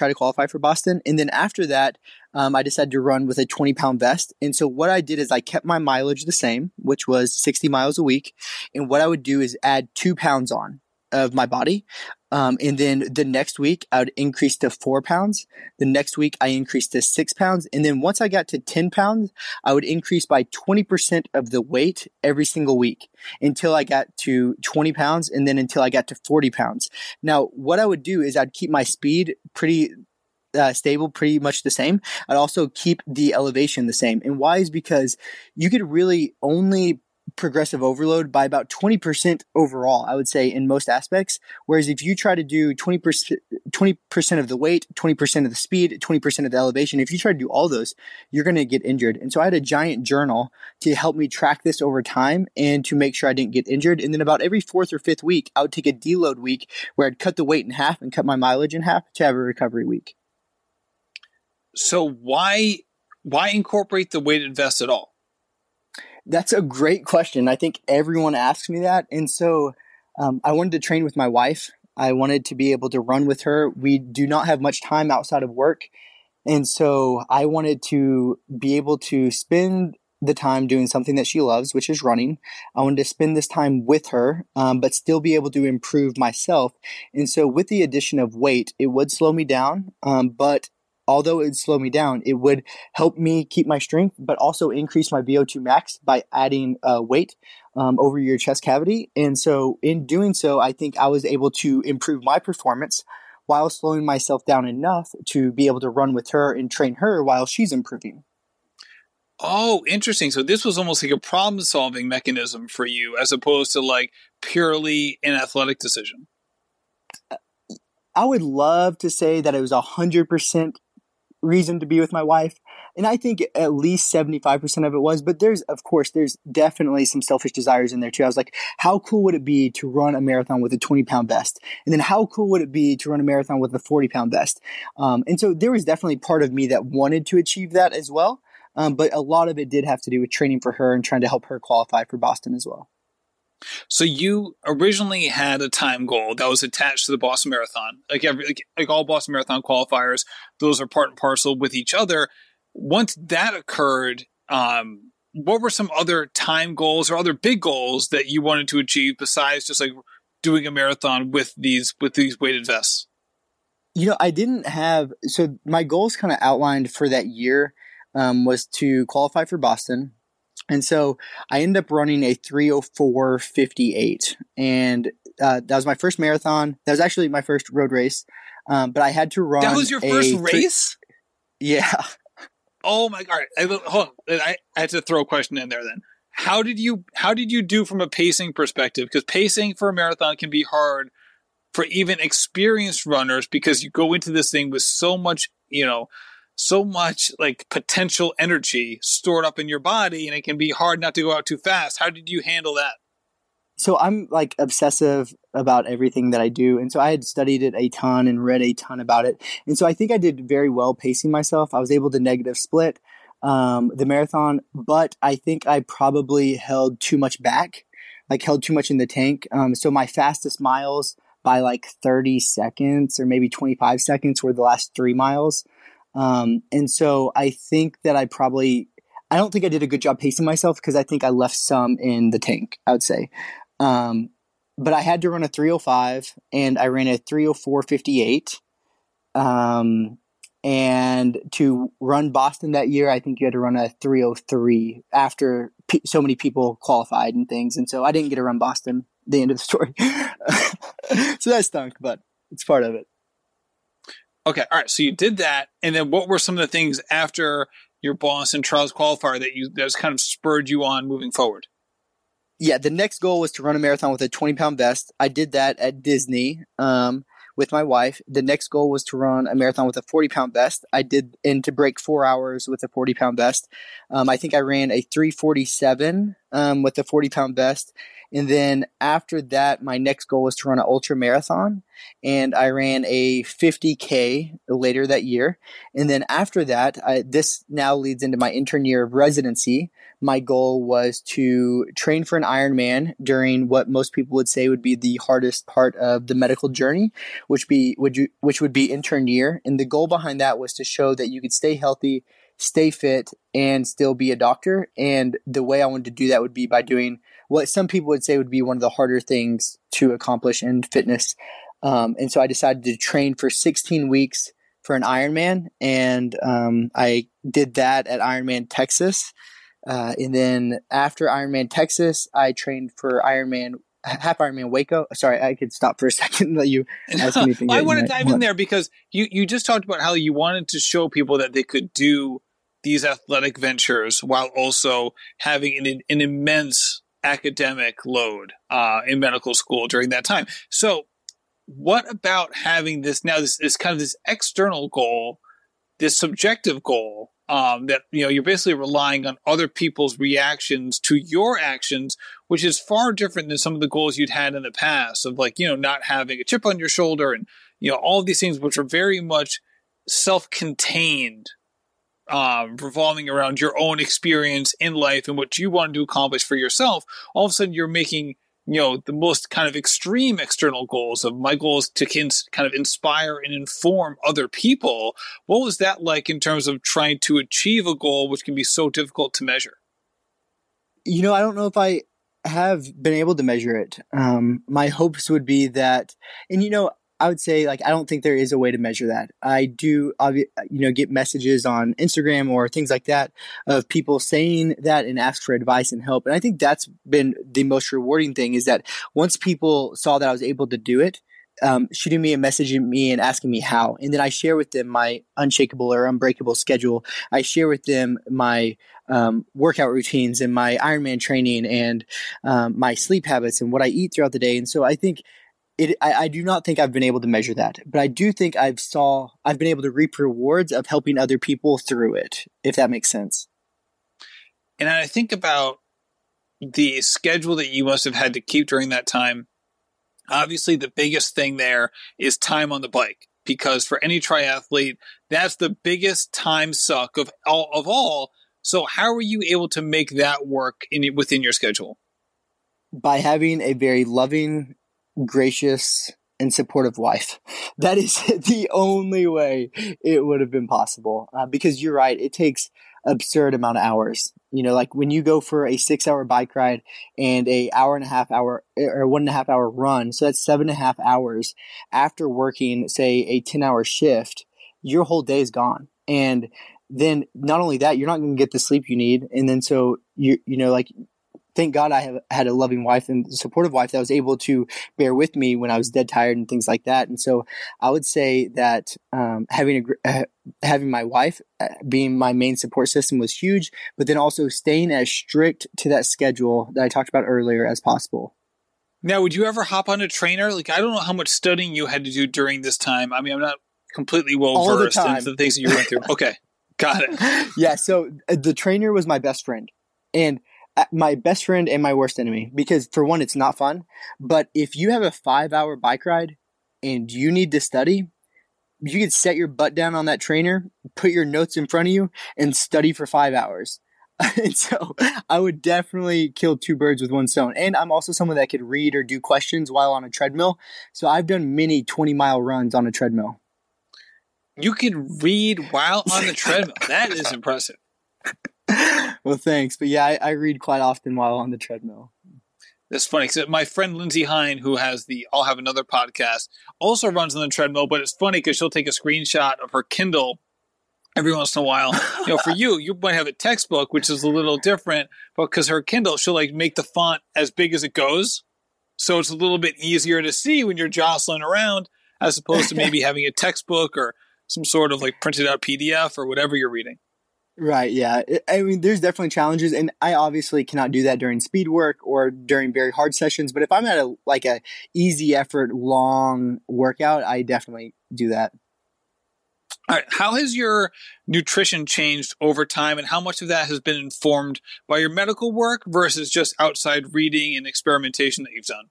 to qualify for Boston. And then after that, I decided to run with a 20-pound vest. And so what I did is I kept my mileage the same, which was 60 miles a week. And what I would do is add 2 pounds on of my body. And then the next week I would increase to 4 pounds. The next week I increased to 6 pounds. And then once I got to 10 pounds, I would increase by 20% of the weight every single week until I got to 20 pounds and then until I got to 40 pounds. Now, what I would do is I'd keep my speed pretty stable, pretty much the same. I'd also keep the elevation the same. And why is because you could really only progressive overload by about 20% overall, I would say, in most aspects. Whereas if you try to do 20% of the weight, 20% of the speed, 20% of the elevation, if you try to do all those, you're going to get injured. And so I had a giant journal to help me track this over time and to make sure I didn't get injured. And then about every fourth or fifth week, I would take a deload week where I'd cut the weight in half and cut my mileage in half to have a recovery week. So why incorporate the weighted vest at all? That's a great question. I think everyone asks me that. And so I wanted to train with my wife. I wanted to be able to run with her. We do not have much time outside of work. And so I wanted to be able to spend the time doing something that she loves, which is running. I wanted to spend this time with her, but still be able to improve myself. And so with the addition of weight, it would slow me down, but although it would slow me down, it would help me keep my strength, but also increase my VO2 max by adding weight over your chest cavity. And so in doing so, I think I was able to improve my performance while slowing myself down enough to be able to run with her and train her while she's improving. Oh, interesting. So this was almost like a problem-solving mechanism for you as opposed to like purely an athletic decision. I would love to say that it was 100% reason to be with my wife. And I think at least 75% of it was, but there's definitely some selfish desires in there too. I was like, how cool would it be to run a marathon with a 20-pound vest? And then how cool would it be to run a marathon with a 40-pound vest? And so there was definitely part of me that wanted to achieve that as well. But a lot of it did have to do with training for her and trying to help her qualify for Boston as well. So you originally had a time goal that was attached to the Boston Marathon. Like all Boston Marathon qualifiers, those are part and parcel with each other. Once that occurred, what were some other time goals or other big goals that you wanted to achieve besides just like doing a marathon with these weighted vests? You know, I didn't have – so my goals kind of outlined for that year was to qualify for Boston. And so I ended up running a 3:04:58, and that was my first marathon. That was actually my first road race, but I had to run. That was your first race? Yeah. Oh my God! Hold on, I had to throw a question in there. Then how did you do from a pacing perspective? Because pacing for a marathon can be hard for even experienced runners because you go into this thing with so much like potential energy stored up in your body, and it can be hard not to go out too fast. How did you handle that? So I'm like obsessive about everything that I do. And so I had studied it a ton and read a ton about it. And so I think I did very well pacing myself. I was able to negative split the marathon, but I think I probably held too much back, like held too much in the tank. So my fastest miles by like 30 seconds or maybe 25 seconds were the last 3 miles. And so I think that I don't think I did a good job pacing myself because I think I left some in the tank, I would say. But I had to run a 3:05 and I ran a 3:04:58. And to run Boston that year, I think you had to run a 3:03 after so many people qualified and things. And so I didn't get to run Boston, the end of the story. So that stunk, but it's part of it. Okay. All right. So you did that. And then what were some of the things after your Boston Trials qualifier that was kind of spurred you on moving forward? Yeah. The next goal was to run a marathon with a 20-pound vest. I did that at Disney with my wife. The next goal was to run a marathon with a 40-pound vest. I did, and to break 4 hours with a 40-pound vest. I think I ran a 3:47 with a 40-pound vest. And then after that, my next goal was to run an ultra marathon, and I ran a 50K later that year. And then after that, this now leads into my intern year of residency. My goal was to train for an Ironman during what most people would say would be the hardest part of the medical journey, which would be intern year. And the goal behind that was to show that you could stay healthy, stay fit, and still be a doctor. And the way I wanted to do that would be by doing what some people would say would be one of the harder things to accomplish in fitness. And so I decided to train for 16 weeks for an Ironman. And I did that at Ironman Texas. And then after Ironman Texas, I trained for half Ironman Waco. Sorry, I could stop for a second and let you ask me. I want to dive in there because you just talked about how you wanted to show people that they could do these athletic ventures while also having an immense – academic load in medical school during that time. So what about having this now, this kind of this external goal, this subjective goal, that, you know, you're basically relying on other people's reactions to your actions, which is far different than some of the goals you'd had in the past of, like, you know, not having a chip on your shoulder and, you know, all of these things which are very much self-contained, revolving around your own experience in life and what you want to accomplish for yourself. All of a sudden you're making, you know, the most kind of extreme external goals of my goals to kind of inspire and inform other people. What was that like in terms of trying to achieve a goal, which can be so difficult to measure? You know, I don't know if I have been able to measure it. My hopes would be that, and, you know, I would say, like, I don't think there is a way to measure that. I do, get messages on Instagram or things like that of people saying that and ask for advice and help. And I think that's been the most rewarding thing, is that once people saw that I was able to do it, shooting me and messaging me and asking me how. And then I share with them my unshakable or unbreakable schedule. I share with them my workout routines and my Ironman training and my sleep habits and what I eat throughout the day. And so I think I do not think I've been able to measure that, but I do think I've been able to reap rewards of helping other people through it, if that makes sense. And I think about the schedule that you must have had to keep during that time. Obviously, the biggest thing there is time on the bike, because for any triathlete, that's the biggest time suck of all. So how were you able to make that work within your schedule? By having a very loving, gracious, and supportive wife. That is the only way it would have been possible, because you're right, it takes absurd amount of hours. You know, like when you go for a 6-hour bike ride and a 1.5 hour run, so that's 7.5 hours after working, say, a 10-hour shift, your whole day is gone. And then not only that, you're not going to get the sleep you need. And then so thank God I have had a loving wife and supportive wife that was able to bear with me when I was dead tired and things like that. And so I would say that having my wife being my main support system was huge, but then also staying as strict to that schedule that I talked about earlier as possible. Now, would you ever hop on a trainer? Like, I don't know how much studying you had to do during this time. I mean, I'm not completely well-versed in the things that you went through. Okay, got it. Yeah, so the trainer was my best friend. And my best friend and my worst enemy, because for one, it's not fun. But if you have a 5-hour bike ride and you need to study, you can set your butt down on that trainer, put your notes in front of you, and study for 5 hours. And so I would definitely kill two birds with one stone. And I'm also someone that could read or do questions while on a treadmill. So I've done many 20-mile runs on a treadmill. You can read while on the treadmill. That is impressive. Well, thanks. But yeah, I read quite often while on the treadmill. That's funny, because my friend Lindsay Hine, who has the I'll Have Another podcast, also runs on the treadmill. But it's funny because she'll take a screenshot of her Kindle every once in a while. You know, for you might have a textbook, which is a little different, but because her Kindle, she'll like make the font as big as it goes, so it's a little bit easier to see when you're jostling around, as opposed to maybe having a textbook or some sort of like printed out PDF or whatever you're reading. Right. Yeah. I mean, there's definitely challenges, and I obviously cannot do that during speed work or during very hard sessions. But if I'm at a easy effort, long workout, I definitely do that. All right. How has your nutrition changed over time, and how much of that has been informed by your medical work versus just outside reading and experimentation that you've done?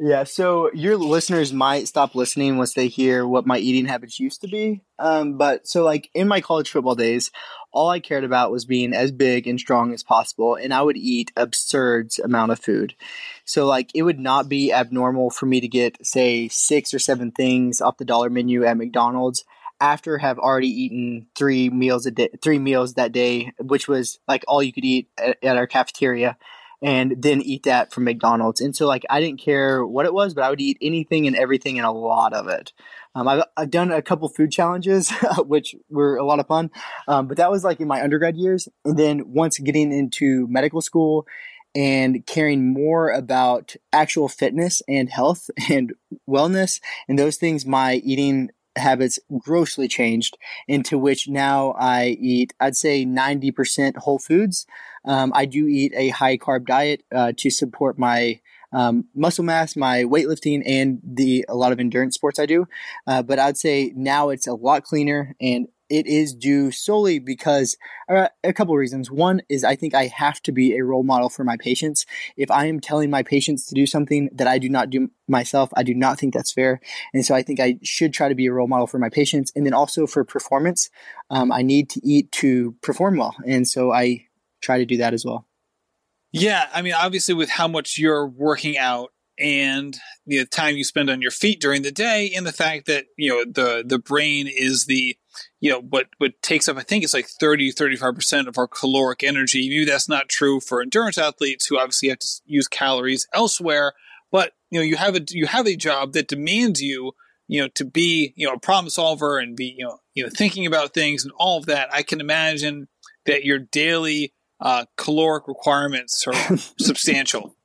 Yeah, so your listeners might stop listening once they hear what my eating habits used to be. But so like in my college football days, all I cared about was being as big and strong as possible, and I would eat absurd amount of food. So like it would not be abnormal for me to get, say, 6 or 7 things off the dollar menu at McDonald's after have already eaten three meals that day, which was like all you could eat at our cafeteria. And then eat that from McDonald's. And so like I didn't care what it was, but I would eat anything and everything and a lot of it. I've done a couple food challenges, which were a lot of fun. But that was like in my undergrad years. And then once getting into medical school and caring more about actual fitness and health and wellness and those things, my eating habits grossly changed, into which now I eat, I'd say 90% whole foods. I do eat a high carb diet to support my muscle mass, my weightlifting, and a lot of endurance sports I do. But I'd say now it's a lot cleaner, and it is due solely because a couple of reasons. One is I think I have to be a role model for my patients. If I am telling my patients to do something that I do not do myself, I do not think that's fair. And so I think I should try to be a role model for my patients. And then also for performance, I need to eat to perform well. And so I try to do that as well. Yeah. I mean, obviously with how much you're working out and the time you spend on your feet during the day, and the fact that, you know, the brain is the, you know, what takes up, I think it's like 30-35% of our caloric energy. Maybe that's not true for endurance athletes who obviously have to use calories elsewhere, but you know, you have a job that demands you to be, a problem solver and be, thinking about things and all of that. I can imagine that your daily caloric requirements are substantial.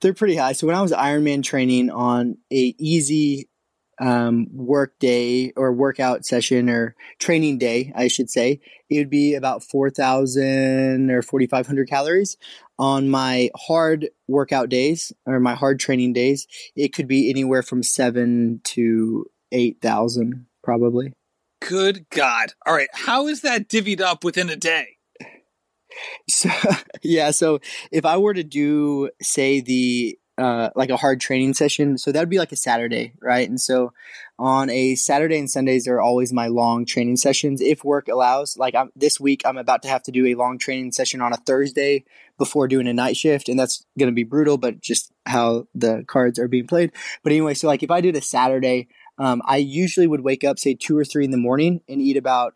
They're pretty high. So when I was Ironman training on a easy work day or workout session or training day, I should say, it would be about 4,000 or 4,500 calories. On my hard workout days or my hard training days, it could be anywhere from 7,000 to 8,000 probably. Good God. All right. How is that divvied up within a day? So, yeah. So if I were to do, say, like a hard training session, so that would be like a Saturday, right? And so on a Saturday and Sundays are always my long training sessions. If work allows, like this week, I'm about to have to do a long training session on a Thursday before doing a night shift. And that's going to be brutal, but just how the cards are being played. But anyway, so like if I did a Saturday, I usually would wake up, say 2 or 3 in the morning and eat about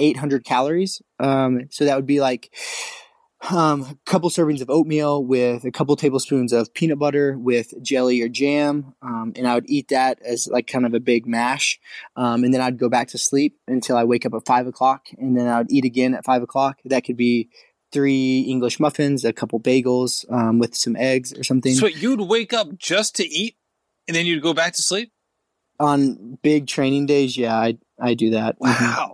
800 calories. So that would be like a couple servings of oatmeal with a couple tablespoons of peanut butter with jelly or jam. And I would eat that as like kind of a big mash. And then I'd go back to sleep until I wake up at 5 o'clock, and then I would eat again at 5 o'clock. That could be 3 English muffins, a couple bagels, with some eggs or something. So you'd wake up just to eat and then you'd go back to sleep? On big training days. Yeah, I do that. Wow. Mm-hmm.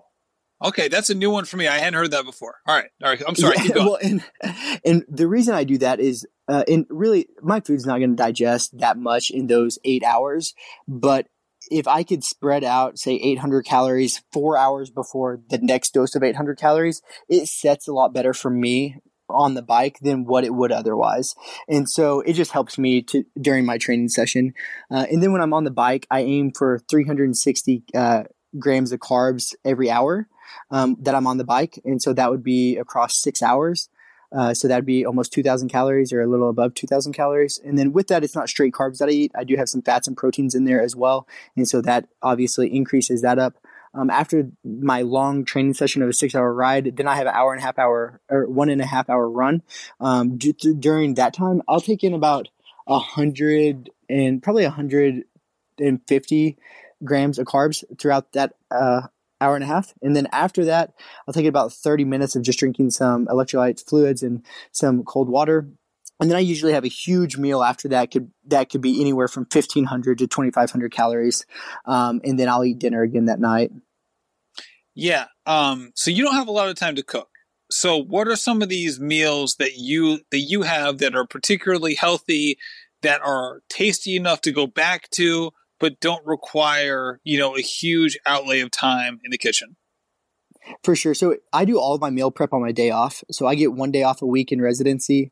Okay, that's a new one for me. I hadn't heard that before. All right. I'm sorry. Yeah, keep going. Well, and the reason I do that is, and really, my food's not going to digest that much in those 8 hours. But if I could spread out, say, 800 calories 4 hours before the next dose of 800 calories, it sets a lot better for me on the bike than what it would otherwise. And so it just helps me during my training session. And then when I'm on the bike, I aim for 360 grams of carbs every hour that I'm on the bike. And so that would be across 6 hours. So that'd be almost 2,000 calories or a little above 2,000 calories. And then with that, it's not straight carbs that I eat. I do have some fats and proteins in there as well. And so that obviously increases that up. After my long training session of a 6-hour ride, then I have an 1.5 hour or 1.5 hour run. During that time, I'll take in about 150 grams of carbs throughout that hour and a half. And then after that, I'll take about 30 minutes of just drinking some electrolytes, fluids, and some cold water. And then I usually have a huge meal after that. That could be anywhere from 1,500 to 2,500 calories. And then I'll eat dinner again that night. Yeah. So you don't have a lot of time to cook. So what are some of these meals that you have that are particularly healthy, that are tasty enough to go back to, but don't require, a huge outlay of time in the kitchen? For sure. So I do all of my meal prep on my day off. So I get one day off a week in residency.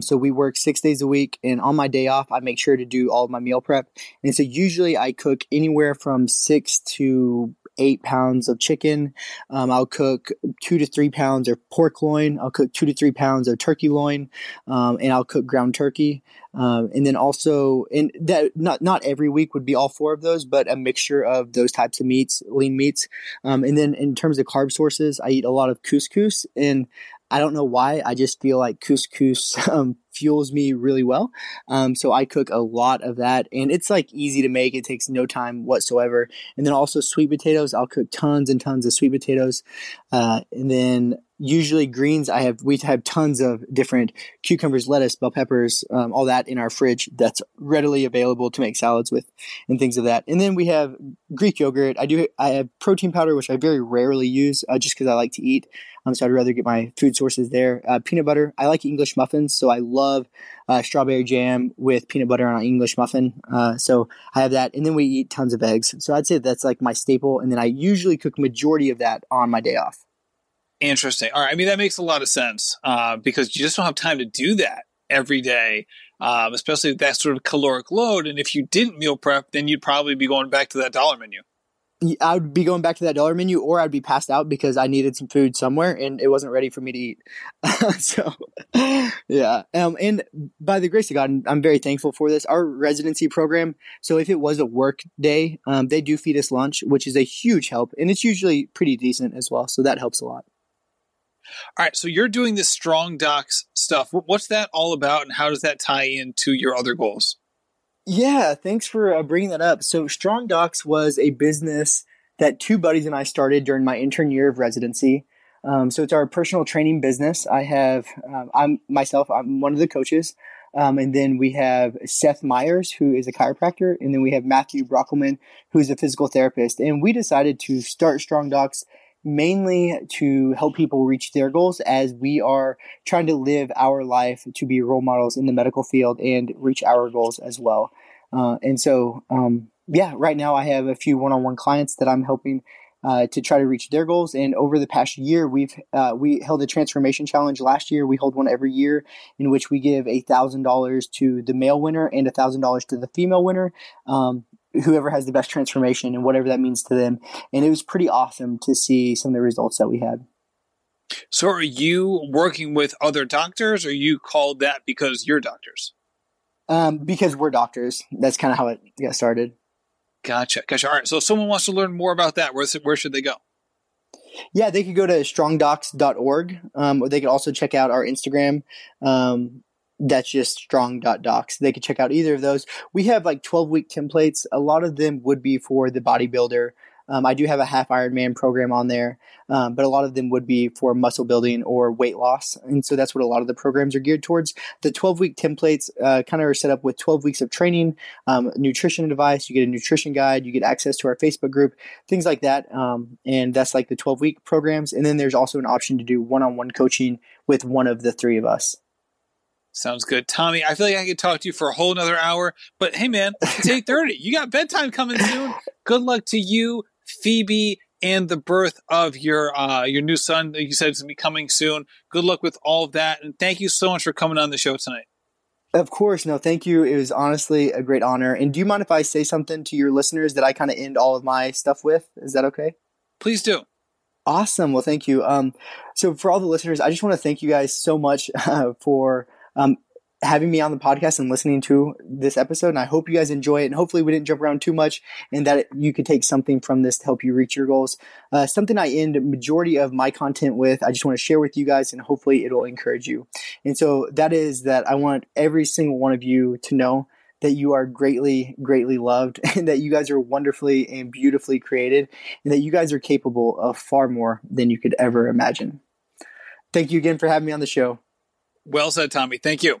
So we work 6 days a week. And on my day off, I make sure to do all of my meal prep. And so usually I cook anywhere from 6 to 8 pounds of chicken. I'll cook 2 to 3 pounds of pork loin. I'll cook 2 to 3 pounds of turkey loin, and I'll cook ground turkey. And then also, and that not every week would be all 4 of those, but a mixture of those types of meats, lean meats. And then in terms of carb sources, I eat a lot of couscous, and I don't know why. I just feel like couscous fuels me really well. So I cook a lot of that, and it's like easy to make. It takes no time whatsoever. And then also sweet potatoes. I'll cook tons and tons of sweet potatoes. And then usually greens, we have tons of different cucumbers, lettuce, bell peppers, all that in our fridge that's readily available to make salads with and things of that. And then we have Greek yogurt. I have protein powder, which I very rarely use just because I like to eat. So I'd rather get my food sources there. Peanut butter. I like English muffins, so I love strawberry jam with peanut butter on an English muffin. So I have that. And then we eat tons of eggs. So I'd say that's like my staple. And then I usually cook majority of that on my day off. Interesting. All right. I mean, that makes a lot of sense because you just don't have time to do that every day, especially with that sort of caloric load. And if you didn't meal prep, then you'd probably be going back to that dollar menu. I would be going back to that dollar menu, or I'd be passed out because I needed some food somewhere and it wasn't ready for me to eat. So, yeah. And by the grace of God, I'm very thankful for this. Our residency program, so if it was a work day, they do feed us lunch, which is a huge help. And it's usually pretty decent as well. So that helps a lot. All right. So you're doing this Strong Docs stuff. What's that all about, and how does that tie into your other goals? Yeah, thanks for bringing that up. So Strong Docs was a business that two buddies and I started during my intern year of residency. So it's our personal training business. I have I'm one of the coaches. And then we have Seth Myers, who is a chiropractor. And then we have Matthew Brockelman, who's a physical therapist. And we decided to start Strong Docs mainly to help people reach their goals, as we are trying to live our life to be role models in the medical field and reach our goals as well. And so, right now I have a few one-on-one clients that I'm helping to try to reach their goals. And over the past year, we held a transformation challenge last year. We hold one every year in which we give $1,000 to the male winner and $1,000 to the female winner. Whoever has the best transformation and whatever that means to them. And it was pretty awesome to see some of the results that we had. So are you working with other doctors, or you called that because you're doctors? Because we're doctors. That's kind of how it got started. Gotcha. All right. So if someone wants to learn more about that, where should they go? Yeah, they could go to strongdocs.org. Or they could also check out our Instagram. That's just strong.docs. They could check out either of those. We have like 12-week templates. A lot of them would be for the bodybuilder. I do have a half Ironman program on there, but a lot of them would be for muscle building or weight loss. And so that's what a lot of the programs are geared towards. The 12-week templates kind of are set up with 12 weeks of training, nutrition advice. You get a nutrition guide. You get access to our Facebook group, things like that. And that's like the 12-week programs. And then there's also an option to do one-on-one coaching with one of the three of us. Sounds good. Tommy, I feel like I could talk to you for a whole nother hour, but hey man, it's 8:30. You got bedtime coming soon. Good luck to you, Phoebe, and the birth of your new son that you said is going to be coming soon. Good luck with all of that. And thank you so much for coming on the show tonight. Of course. No, thank you. It was honestly a great honor. And do you mind if I say something to your listeners that I kind of end all of my stuff with? Is that okay? Please do. Awesome. Well, thank you. So for all the listeners, I just want to thank you guys so much for having me on the podcast and listening to this episode. And I hope you guys enjoy it. And hopefully we didn't jump around too much, and that you could take something from this to help you reach your goals. Something I end majority of my content with, I just want to share with you guys, and hopefully it'll encourage you. And so that is that I want every single one of you to know that you are greatly, greatly loved, and that you guys are wonderfully and beautifully created, and that you guys are capable of far more than you could ever imagine. Thank you again for having me on the show. Well said, Tommy. Thank you.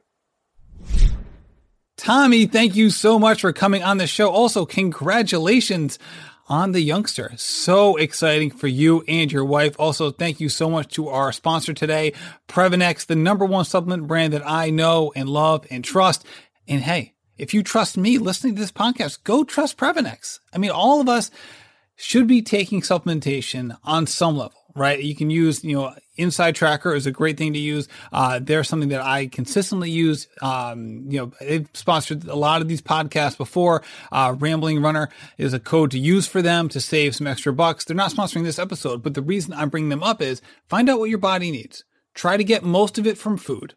Tommy, thank you so much for coming on the show. Also, congratulations on the youngster. So exciting for you and your wife. Also, thank you so much to our sponsor today, Previnex, the #1 supplement brand that I know and love and trust. And hey, if you trust me listening to this podcast, go trust Previnex. I mean, all of us should be taking supplementation on some level, right? You can use, Inside Tracker is a great thing to use. They're something that I consistently use. They've sponsored a lot of these podcasts before. Rambling Runner is a code to use for them to save some extra bucks. They're not sponsoring this episode, but the reason I'm bringing them up is find out what your body needs. Try to get most of it from food,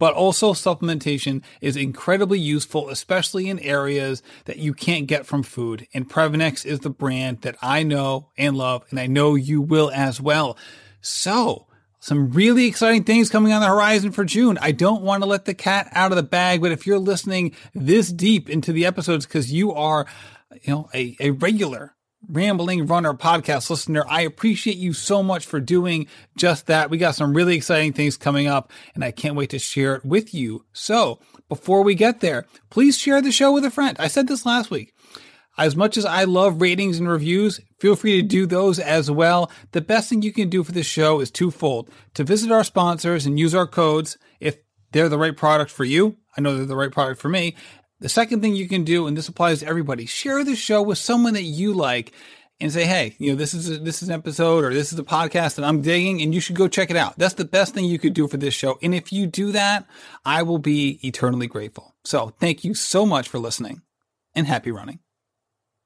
but also supplementation is incredibly useful, especially in areas that you can't get from food. And Previnex is the brand that I know and love, and I know you will as well. So Some really exciting things coming on the horizon for June. I don't want to let the cat out of the bag, but if you're listening this deep into the episodes because you are, a regular Rambling Runner podcast listener, I appreciate you so much for doing just that. We got some really exciting things coming up, and I can't wait to share it with you. So before we get there, please share the show with a friend. I said this last week. As much as I love ratings and reviews, feel free to do those as well. The best thing you can do for this show is twofold. To visit our sponsors and use our codes if they're the right product for you. I know they're the right product for me. The second thing you can do, and this applies to everybody, share the show with someone that you like and say, hey, this is an episode or this is a podcast that I'm digging and you should go check it out. That's the best thing you could do for this show. And if you do that, I will be eternally grateful. So thank you so much for listening and happy running.